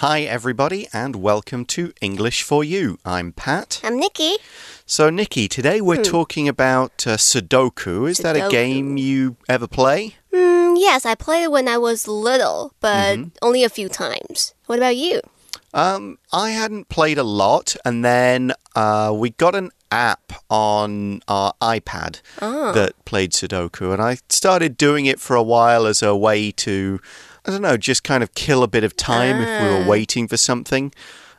Hi everybody and welcome to English for You. I'm Pat. I'm Nikki. So Nikki, today we're talking about Sudoku. Is that a game you ever play? Yes, I played it when I was little, but only a few times. What about you? I hadn't played a lot, and then we got an app on our iPad that played Sudoku, and I started doing it for a while as a way to... I don't know, just kind of kill a bit of time if we were waiting for something.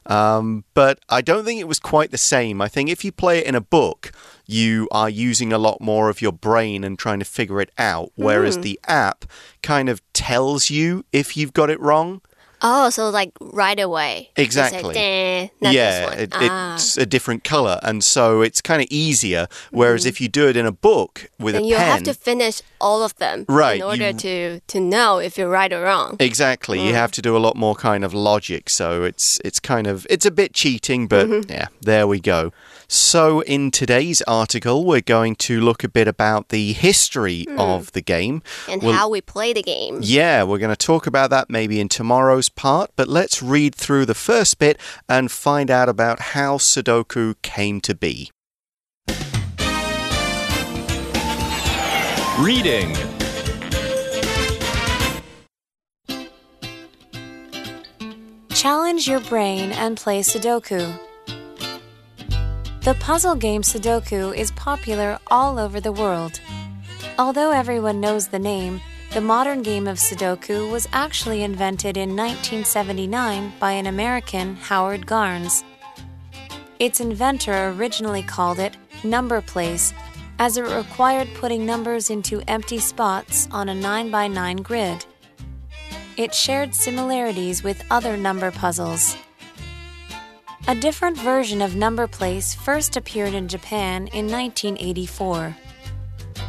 But I don't think it was quite the same. I think if you play it in a book, you are using a lot more of your brain and trying to figure it out, whereas the app kind of tells you if you've got it wrong. Oh, so like right away. Exactly. Like, yeah, it's a different color. And so it's kind of easier. Whereas if you do it in a book with a pen... you have to finish all of them in order to know if you're right or wrong. Exactly. You have to do a lot more kind of logic. So it's kind of... It's a bit cheating, but yeah, there we go. So in today's article, we're going to look a bit about the history of the game. And how we play the game. Yeah, we're going to talk about that maybe in tomorrow's part, but let's read through the first bit and find out about how Sudoku came to be. Reading. Challenge your brain and play Sudoku. The puzzle game Sudoku is popular all over the world. Although everyone knows the name, the modern game of Sudoku was actually invented in 1979 by an American, Howard Garns. Its inventor originally called it Number Place, as it required putting numbers into empty spots on a 9x9 grid. It shared similarities with other number puzzles. A different version of Number Place first appeared in Japan in 1984.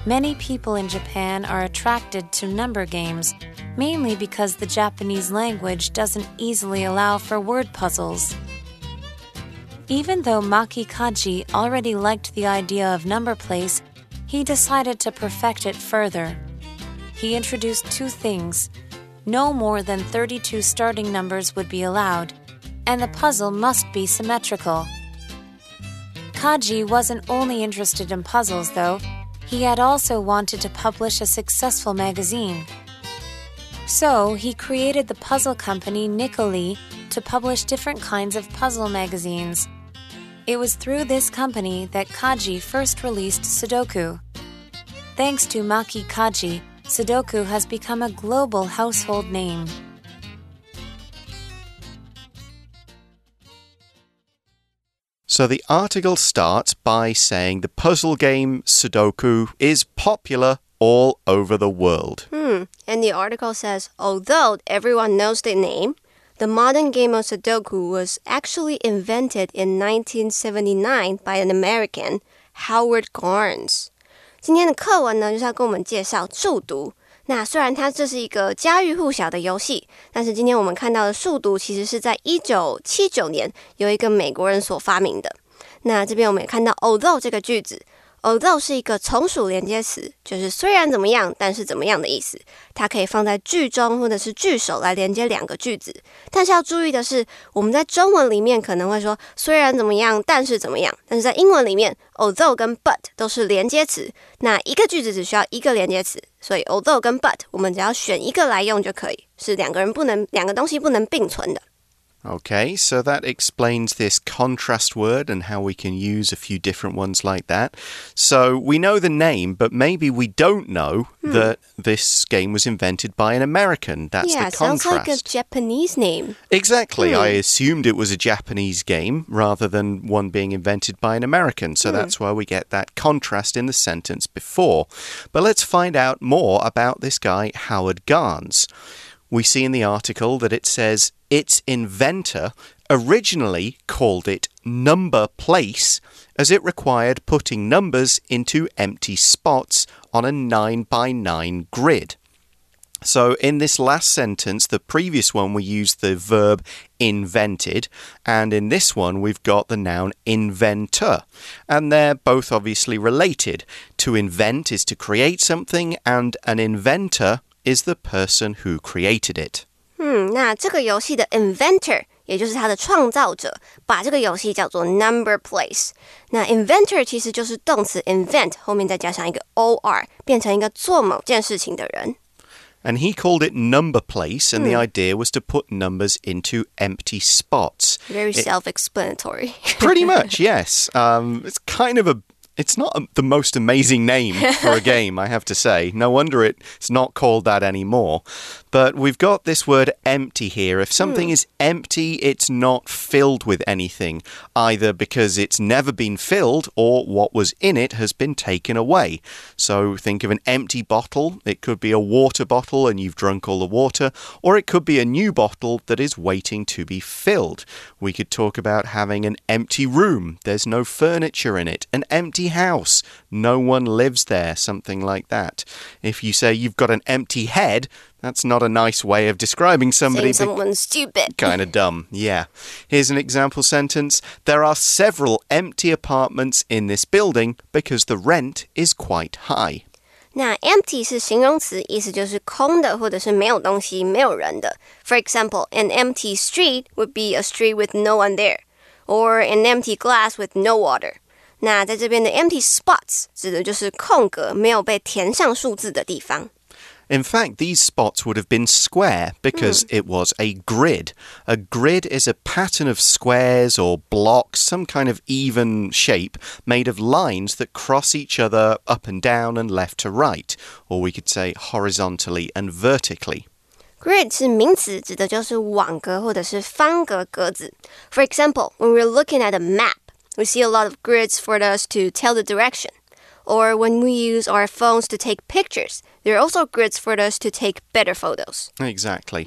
Many people in Japan are attracted to number games, mainly because the Japanese language doesn't easily allow for word puzzles. Even though Maki Kaji already liked the idea of number place, he decided to perfect it further. He introduced two things. No more than 32 starting numbers would be allowed, and the puzzle must be symmetrical. Kaji wasn't only interested in puzzles, though. He had also wanted to publish a successful magazine. So he created the puzzle company Nikoli to publish different kinds of puzzle magazines. It was through this company that Kaji first released Sudoku. Thanks to Maki Kaji, Sudoku has become a global household name. So the article starts by saying the puzzle game Sudoku is popular all over the world. And the article says, although everyone knows the name, the modern game of Sudoku was actually invented in 1979 by an American, Howard Garns. 今天的课文呢，就是要跟我们介绍数独。那虽然它这是一个家喻户晓的游戏，但是今天我们看到的数独其实是在1979年由一个美国人所发明的。那这边我们也看到 although 这个句子 although 是一个从属连接词，就是虽然怎么样但是怎么样的意思，它可以放在句中或者是句首来连接两个句子。但是要注意的是，我们在中文里面可能会说虽然怎么样但是怎么样，但是在英文里面 although 跟 but 都是连接词，那一个句子只需要一个连接词，所以 although 跟 but 我们只要选一个来用就可以，是两个东西不能并存的。Okay, so that explains this contrast word and how we can use a few different ones like that. So we know the name, but maybe we don't know that this game was invented by an American. That's the contrast. Yeah, sounds like a Japanese name. Exactly. I assumed it was a Japanese game rather than one being invented by an American. So that's why we get that contrast in the sentence before. But let's find out more about this guy, Howard Garns. We see in the article that it says its inventor originally called it Number Place, as it required putting numbers into empty spots on a 9x9 grid. So in this last sentence, the previous one, we used the verb invented, and in this one, we've got the noun inventor. And they're both obviously related. To invent is to create something, and an inventor is the person who created it. 那这个游戏的 inventor 也就是它的创造者，把这个游戏叫做 Number Place。那 inventor 其实就是动词 invent 后面再加上一个 or， 变成一个做某件事情的人。And he called it Number Place, and the idea was to put numbers into empty spots. Very self-explanatory. Pretty much, yes. It's kind of a... It's not the most amazing name for a game, I have to say. No wonder it's not called that anymore. But we've got this word empty here. If something is empty, it's not filled with anything, either because it's never been filled or what was in it has been taken away. So think of an empty bottle. It could be a water bottle and you've drunk all the water, or it could be a new bottle that is waiting to be filled. We could talk about having an empty room. There's no furniture in it. An empty house. No one lives there, something like that. If you say you've got an empty head, that's not a nice way of describing somebody. Saying someone's stupid. Kind of dumb, yeah. Here's an example sentence. There are several empty apartments in this building because the rent is quite high. 那 empty 是形容词，意思就是空的或者是没有东西、没有人的。For example, an empty street would be a street with no one there, or an empty glass with no water. 那在这边的 empty spots 指的就是空格没有被填上数字的地方。In fact, these spots would have been square because it was a grid. A grid is a pattern of squares or blocks, some kind of even shape made of lines that cross each other up and down and left to right, or we could say horizontally and vertically.Grid 是名词，指的就是网格或者是方格格子。For example, when we're looking at a map, we see a lot of grids for us to tell the direction. Or when we use our phones to take pictures, there are also grids for us to take better photos. Exactly.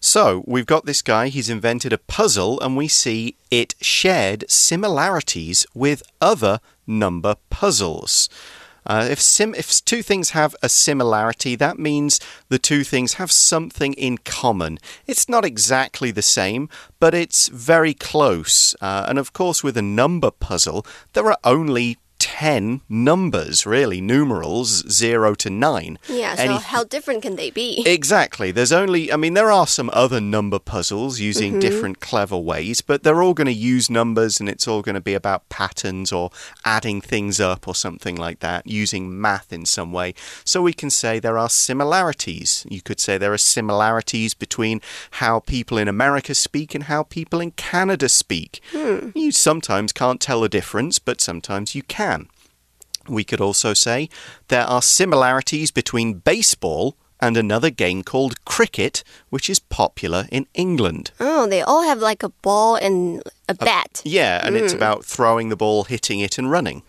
So we've got this guy, he's invented a puzzle, and we see it shared similarities with other number puzzles.If two things have a similarity, that means the two things have something in common. It's not exactly the same, but it's very close. And of course, with a number puzzle, there are only 10 numbers, really, numerals 0 to 9. Yeah, so how different can they be? Exactly. There are some other number puzzles using different clever ways, but they're all going to use numbers and it's all going to be about patterns or adding things up or something like that, using math in some way. So we can say there are similarities. You could say there are similarities between how people in America speak and how people in Canada speak. You sometimes can't tell a difference, but sometimes you can.We could also say there are similarities between baseball and another game called cricket, which is popular in England. Oh, they all have like a ball and a bat. Yeah, and it's about throwing the ball, hitting it and running.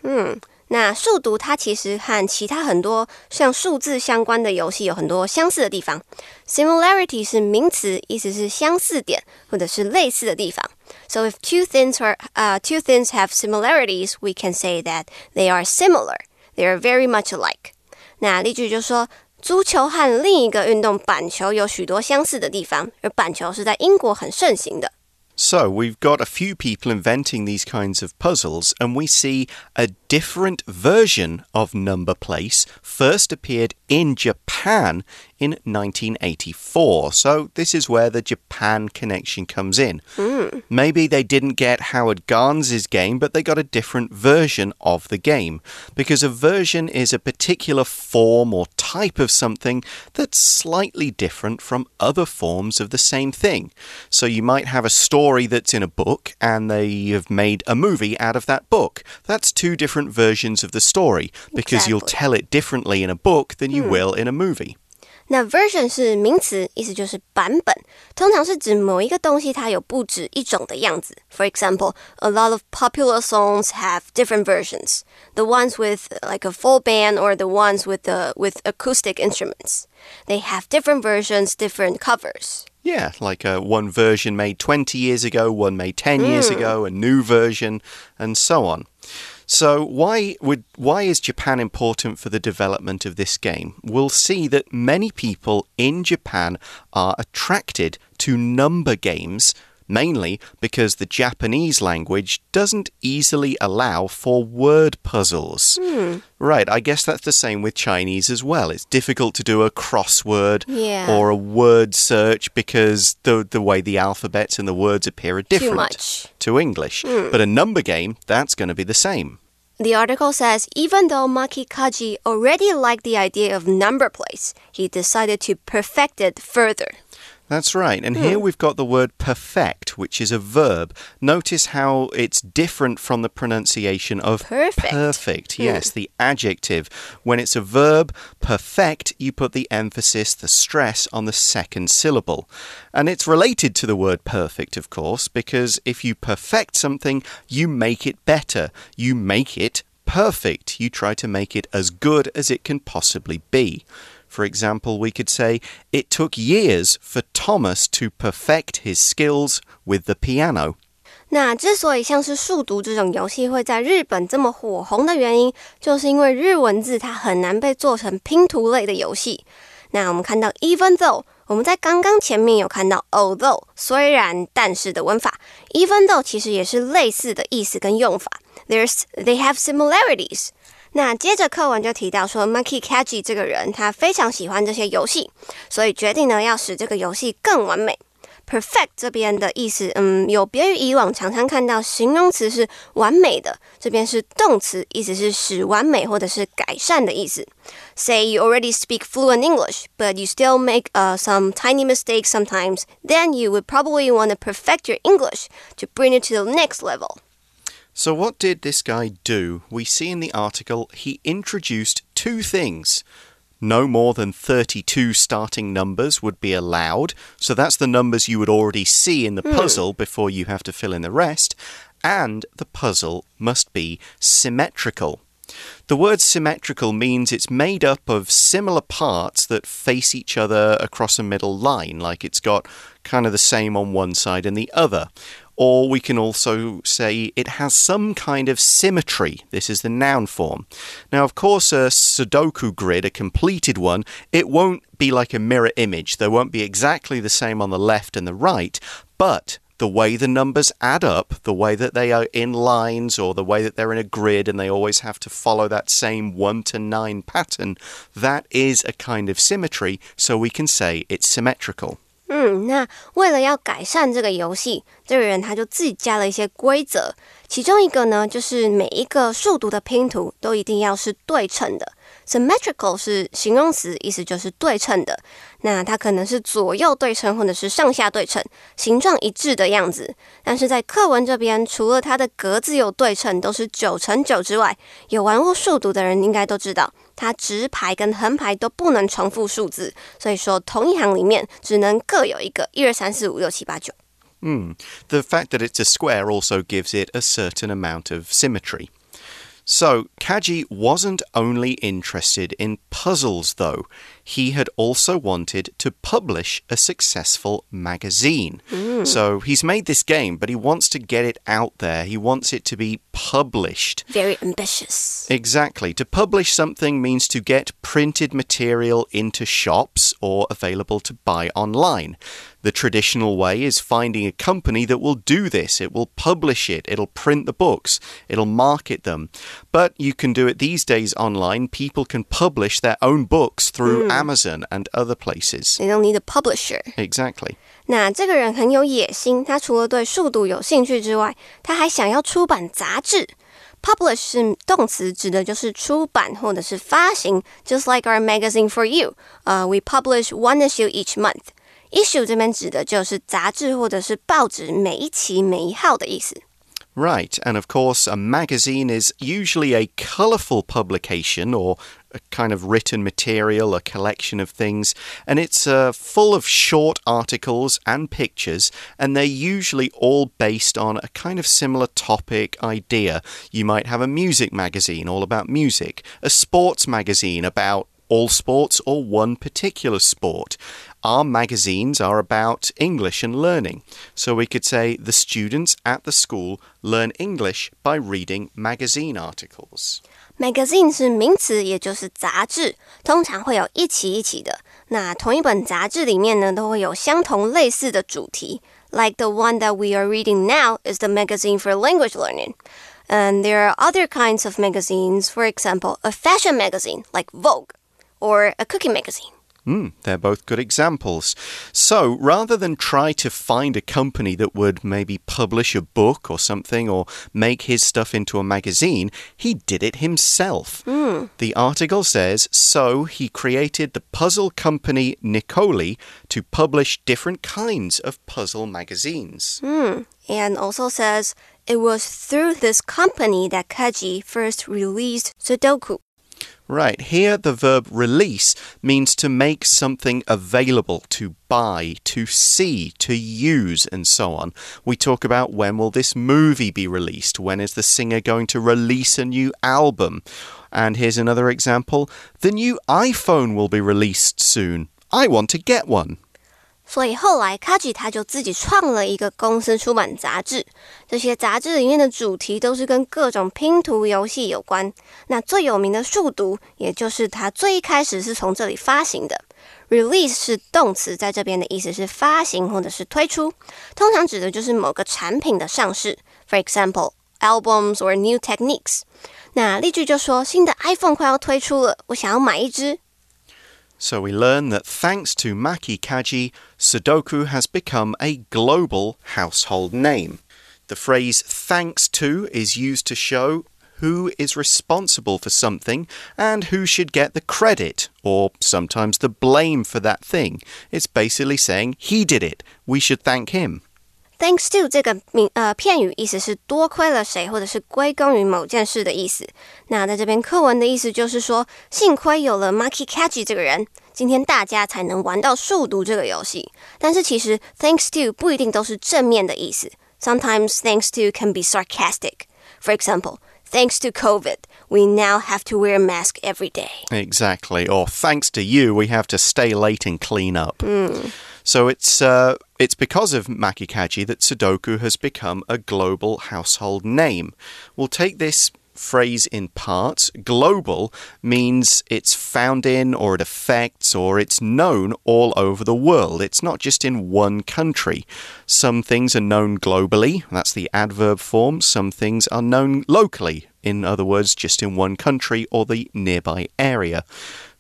那数独它其实和其他很多像数字相关的游戏有很多相似的地方。Similarity 是名词，意思是相似点或者是类似的地方。So if two things have similarities, we can say that they are similar. They are very much alike. 那例句就说，足球和另一个运动板球有许多相似的地方，而板球是在英国很盛行的。So we've got a few people inventing these kinds of puzzles, and we see a different version of Number Place first appeared in Japan in 1984. So this is where the Japan connection comes in. Maybe they didn't get Howard Garns' game, but they got a different version of the game, because a version is a particular form or type of something that's slightly different from other forms of the same thing. So you might have a story that's in a book and they have made a movie out of that book. That's two different versions of the story because you'll tell it differently in a book than you will in a movie. 那 version 是名词，意思就是版本，通常是指某一个东西它有不止一种的样子。For example, a lot of popular songs have different versions. The ones with like a full band or the ones with acoustic instruments. They have different versions, different covers.Yeah, like one version made 20 years ago, one made 10 years ago, a new version, and so on. So why is Japan important for the development of this game? We'll see that many people in Japan are attracted to number games mainly because the Japanese language doesn't easily allow for word puzzles. Mm. Right, I guess that's the same with Chinese as well. It's difficult to do a crossword or a word search because the way the alphabets and the words appear are different to English. Mm. But a number game, that's going to be the same.The article says, even though Maki Kaji already liked the idea of number place, he decided to perfect it further. That's right. And here we've got the word perfect, which is a verb. Notice how it's different from the pronunciation of perfect. Perfect, yes, the adjective. When it's a verb, perfect, you put the emphasis, the stress on the second syllable. And it's related to the word perfect, of course, because if you perfect something, you make it better. You make it perfect. You try to make it as good as it can possibly be.For example, we could say, it took years for Thomas to perfect his skills with the piano. 那之所以像是数独这种游戏会在日本这么火红的原因，就是因为日文字它很难被做成拼图类的游戏。那我们看到 even though， 我们在刚刚前面有看到 although， 虽然但是的文法 ，even though 其实也是类似的意思跟用法。They have similarities.那接着课文就提到说 Maki Kaji 这个人他非常喜欢这些游戏，所以决定呢要使这个游戏更完美。Perfect 这边的意思有别于以往常常看到形容词是完美的，这边是动词，意思是使完美或者是改善的意思。Say you already speak fluent English, but you still make some tiny mistakes sometimes, then you would probably want to perfect your English to bring it to the next level.So what did this guy do? We see in the article he introduced two things. No more than 32 starting numbers would be allowed. So that's the numbers you would already see in the puzzle before you have to fill in the rest. And the puzzle must be symmetrical. The word symmetrical means it's made up of similar parts that face each other across a middle line, like it's got kind of the same on one side and the other.Or we can also say it has some kind of symmetry. This is the noun form. Now, of course, a Sudoku grid, a completed one, it won't be like a mirror image. There won't be exactly the same on the left and the right, but...The way the numbers add up, the way that they are in lines or the way that they're in a grid and they always have to follow that same 1 to 9 pattern, that is a kind of symmetry, so we can say it's symmetrical. 那为了要改善这个游戏，这个人他就自己加了一些规则，其中一个呢，就是每一个数独的拼图都一定要是对称的。Symmetrical 是形容词，意思就是对称的。那它可能是左右对称，或者是上下对称，形状一致的样子。但是在课文这边，除了它的格子有对称，都是9×9之外，有玩过数独的人应该都知道，它直排跟横排都不能重复数字，所以说同一行里面只能各有一个1、2、3、4、5、6、7、8、9。The fact that it's a square also gives it a certain amount of symmetry.So, Kaji wasn't only interested in puzzles, though. He had also wanted to publish a successful magazine. So, he's made this game, but he wants to get it out there. He wants it to be published. Very ambitious. Exactly. To publish something means to get printed material into shops or available to buy online.The traditional way is finding a company that will do this. It will publish it. It'll print the books. It'll market them. But you can do it these days online. People can publish their own books through Amazon and other places. They don't need a publisher. Exactly. 那这个人很有野心，他除了对数独有兴趣之外，他还想要出版杂志。Publish 是动词，指的就是出版或者是发行。Just like our magazine for you, we publish one issue each month.Issue 这边指的就是杂志或者是报纸每一期每一号的意思。Right, and of course, a magazine is usually a colorful publication or a kind of written material, a collection of things, and it's full of short articles and pictures, and they're usually all based on a kind of similar topic idea. You might have a music magazine all about music, a sports magazine about...all sports or one particular sport. Our magazines are about English and learning. So we could say the students at the school learn English by reading magazine articles. Magazine 是名词，也就是杂志，通常会有一期一期的。那同一本杂志里面呢，都会有相同类似的主题。like the one that we are reading now is the magazine for language learning. And there are other kinds of magazines, for example, a fashion magazine like Vogue or a cooking magazine.They're both good examples. So rather than try to find a company that would maybe publish a book or something or make his stuff into a magazine, he did it himself. The article says, so he created the puzzle company Nikoli to publish different kinds of puzzle magazines. And also says, it was through this company that Kaji first released Sudoku.Right, here the verb release means to make something available, to buy, to see, to use, and so on. We talk about when will this movie be released? When is the singer going to release a new album? And here's another example. The new iPhone will be released soon. I want to get one. 所以后来 Kaji 他就自己创了一个公司出版杂志，这些杂志里面的主题都是跟各种拼图游戏有关。那最有名的数独，也就是他最开始是从这里发行的。Release 是动词，在这边的意思是发行或者是推出，通常指的就是某个产品的上市。For example, albums or new techniques. 那例句就说，新的 iPhone 快要推出了，我想要买一只。So we learn that thanks to Maki Kaji, Sudoku has become a global household name. The phrase thanks to is used to show who is responsible for something and who should get the credit or sometimes the blame for that thing. It's basically saying he did it. We should thank him. Thanks to 这个片语意思是多亏了谁或者是归功于某件事的意思。那在这边课文的意思就是说，幸亏有了 Maki Kaji 这个人，今天大家才能玩到数独这个游戏。但是其实 thanks to 不一定都是正面的意思。Sometimes thanks to can be sarcastic. For example, thanks to COVID, we now have to wear a mask every day. Exactly. Or thanks to you, we have to stay late and clean up. So it's because of Maki Kaji that Sudoku has become a global household name. We'll take this phrase in parts. Global means it's found in or it affects or it's known all over the world. It's not just in one country. Some things are known globally. That's the adverb form. Some things are known locally. In other words, just in one country or the nearby area.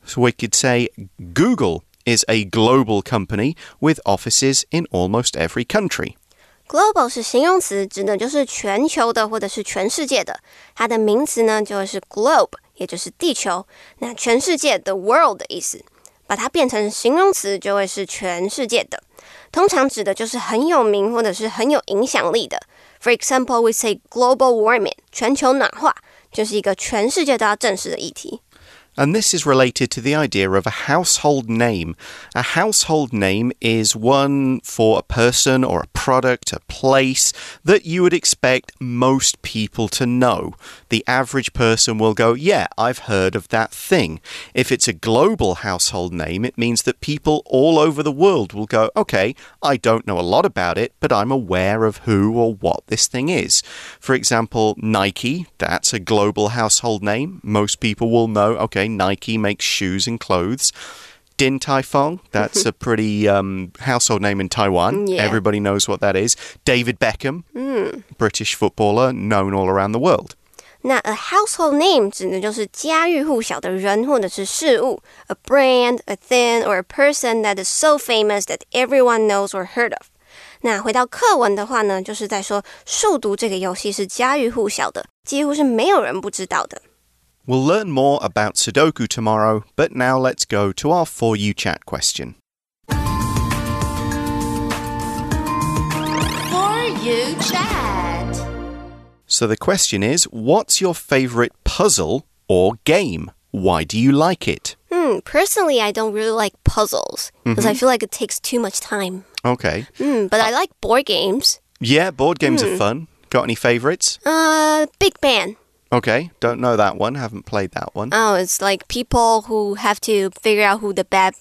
So we could say Google.Is a global company with offices in almost every country. Global 是形容词，指的就是全球的或者是全世界的。它的名词呢，就是 globe， 也就是地球。那全世界 the world 的意思，把它变成形容词就会是全世界的。通常指的就是很有名或者是很有影响力的。For example, we say global warming， 全球暖化，就是一个全世界都要正视的议题。And this is related to the idea of a household name. A household name is one for a person or a product, a place that you would expect most people to know. The average person will go, yeah, I've heard of that thing. If it's a global household name, it means that people all over the world will go, okay, I don't know a lot about it, but I'm aware of who or what this thing is. For example, Nike, that's a global household name. Most people will know, okay,Nike makes shoes and clothes. Din Tai Fung, that's a pretty household name in Taiwan. Yeah. Everybody knows what that is. David Beckham, British footballer, known all around the world. 那 a household name 指的就是家喻户晓的人或者是事物。A brand, a thing, or a person that is so famous that everyone knows or heard of. 那回到课文的话呢，就是在说数独这个游戏是家喻户晓的，几乎是没有人不知道的。We'll learn more about Sudoku tomorrow, but now let's go to our For You Chat question. For You Chat. So the question is, what's your favorite puzzle or game? Why do you like it? Personally, I don't really like puzzles because I feel like it takes too much time. Okay. But I like board games. Yeah, board games are fun. Got any favorites? Big Bang.Okay, don't know that one, haven't played that one. Oh, it's like people who have to figure out who the bad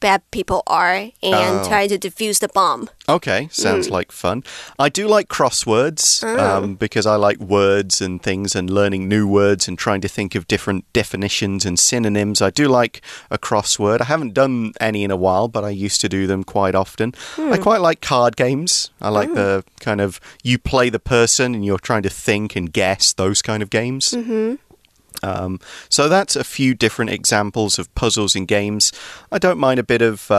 bad people are and try to defuse the bomb. Okay, sounds like fun. I do like crosswords because I like words and things and learning new words and trying to think of different definitions and synonyms. I do like a crossword. I haven't done any in a while, but I used to do them quite often. I quite like card games. I like the kind of you play the person and you're trying to think and guess, those kind of games. Mm-hmm. So that's a few different examples of puzzles and games. I don't mind a bit of,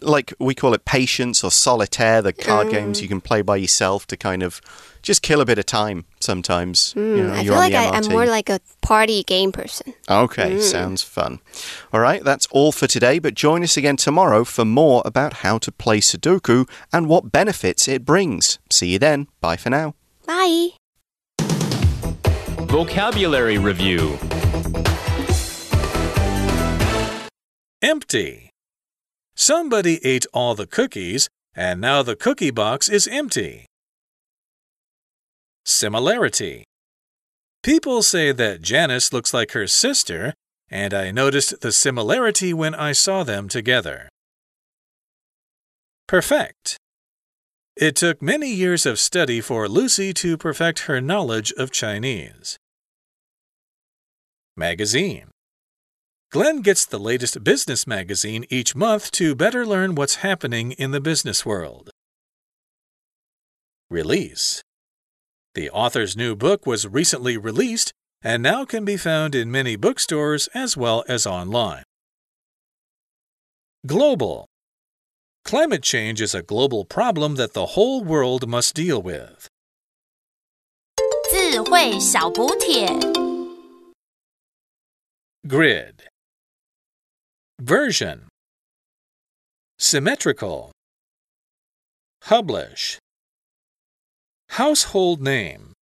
like we call it patience or solitaire, the card games you can play by yourself to kind of just kill a bit of time sometimes. You know, I feel like I'm more like a party game person. Okay, sounds fun. All right, that's all for today, but join us again tomorrow for more about how to play Sudoku and what benefits it brings. See you then. Bye for now. Bye. Vocabulary Review. Empty. Somebody ate all the cookies, and now the cookie box is empty. Similarity. People say that Janice looks like her sister, and I noticed the similarity when I saw them together. Perfect. It took many years of study for Lucy to perfect her knowledge of Chinese. Magazine. Glenn gets the latest business magazine each month to better learn what's happening in the business world. Release. The author's new book was recently released and now can be found in many bookstores as well as online. Global. Climate change is a global problem that the whole world must deal with. 智慧小补帖 Grid. Version. Symmetrical. Publish. Household name.